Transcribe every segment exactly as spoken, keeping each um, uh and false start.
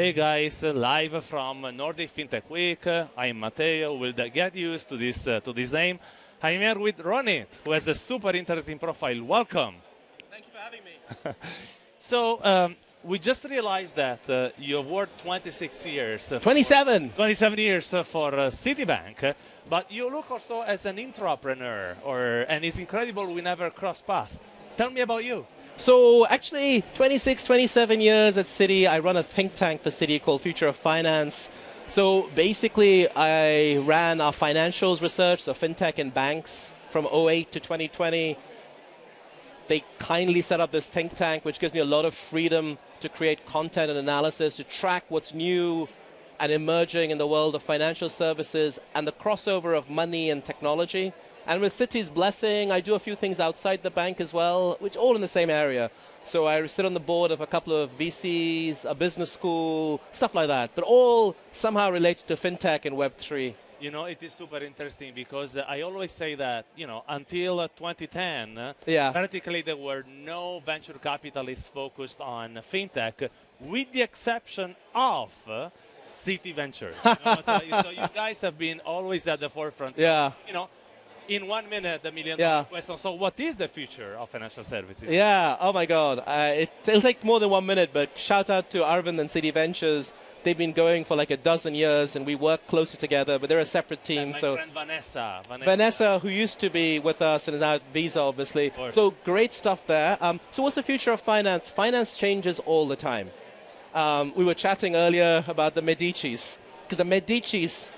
Hey guys, live from Nordic FinTech Week. I'm Mateo. Will get used to this uh, to this name. I'm here with Ronit, who has a super interesting profile. Welcome. Thank you for having me. So um, we just realized that uh, you've worked twenty-six years. twenty-seven. twenty-seven years for uh, Citibank, but you look also as an intrapreneur, or and it's incredible we never cross paths. Tell me about you. So actually, twenty-six, twenty-seven years at Citi. I run a think tank for Citi called Future of Finance. So basically, I ran our financials research, so fintech and banks, from oh eight to twenty twenty. They kindly set up this think tank, which gives me a lot of freedom to create content and analysis, to track what's new and emerging in the world of financial services and the crossover of money and technology. And with Citi's blessing, I do a few things outside the bank as well, which all in the same area. So I sit on the board of a couple of V Cs, a business school, stuff like that, but all somehow related to fintech and web three. You know, it is super interesting because uh, I always say that, you know, until uh, twenty ten, uh, yeah. practically there were no venture capitalists focused on fintech, with the exception of uh, City Ventures. You know, so, so you guys have been always at the forefront. Yeah. So, you know, in one minute, a million dollar yeah. question. So what is the future of financial services? Yeah, oh my God. Uh, it, it'll take more than one minute, but shout out to Arvind and City Ventures. They've been going for like a dozen years, and we work closer together, but they're a separate team. And my so friend Vanessa, Vanessa. Vanessa, who used to be with us and is now at Visa, obviously. So great stuff there. Um, so what's the future of finance? Finance changes all the time. Um, we were chatting earlier about the Medicis, because the Medicis,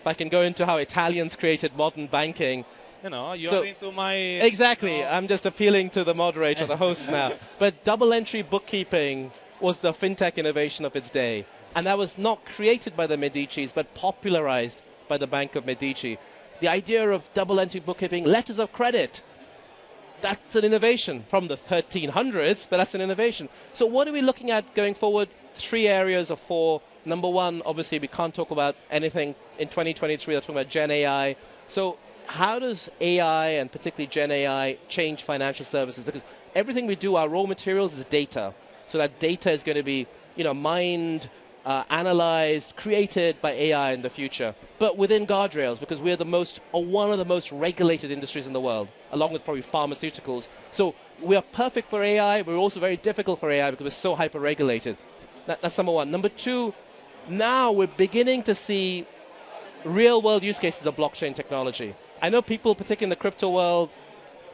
if I can go into how Italians created modern banking. You know, you're so into my... Exactly. You know. I'm just appealing to the moderator, the host now. But double-entry bookkeeping was the fintech innovation of its day. And that was not created by the Medicis, but popularized by the Bank of Medici. The idea of double-entry bookkeeping, letters of credit, that's an innovation from the thirteen hundreds, but that's an innovation. So what are we looking at going forward? Three areas or four. Number one, obviously, we can't talk about anything in twenty twenty-three. We're talking about Gen A I. So how does A I, and particularly Gen A I, change financial services? Because everything we do, our raw materials, is data. So that data is going to be, you know, mined, uh, analyzed, created by A I in the future. But within guardrails, because we're the most, or one of the most regulated industries in the world, along with probably pharmaceuticals. So we are perfect for A I. But we're also very difficult for A I because we're so hyper-regulated. That, that's number one. Number two, now we're beginning to see real-world use cases of blockchain technology. I know people, particularly in the crypto world,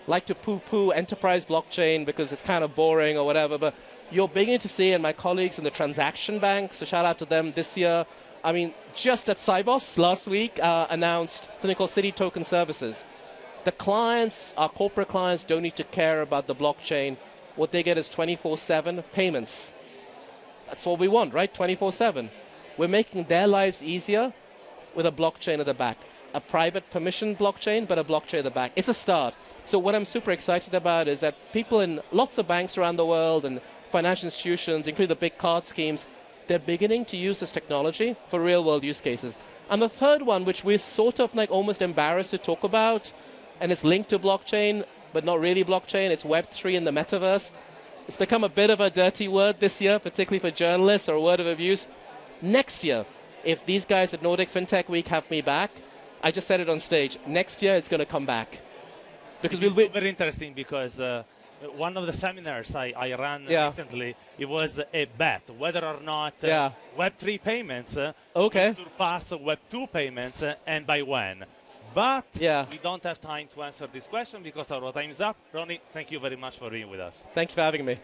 like to poo-poo enterprise blockchain because it's kind of boring or whatever, but you're beginning to see, and my colleagues in the transaction bank, so shout out to them this year. I mean, just at Cyboss last week, uh, announced something called Citi Token Services. The clients, our corporate clients, don't need to care about the blockchain. What they get is twenty-four seven payments. That's what we want, right? twenty-four seven. We're making their lives easier with a blockchain at the back. A private permission blockchain, but a blockchain at the back. It's a start. So what I'm super excited about is that people in lots of banks around the world and financial institutions, including the big card schemes, they're beginning to use this technology for real-world use cases. And the third one, which we're sort of like almost embarrassed to talk about, and it's linked to blockchain, but not really blockchain, it's web three and the metaverse. It's become a bit of a dirty word this year, particularly for journalists, or a word of abuse. Next year, if these guys at Nordic FinTech Week have me back, I just said it on stage, next year it's going to come back. Because it's we'll be super interesting because uh, one of the seminars I, I ran yeah. recently, it was a bet whether or not uh, yeah. web three payments uh, okay. surpass web two payments uh, and by when. But yeah. we don't have time to answer this question because our time's up. Ronnie, thank you very much for being with us. Thank you for having me.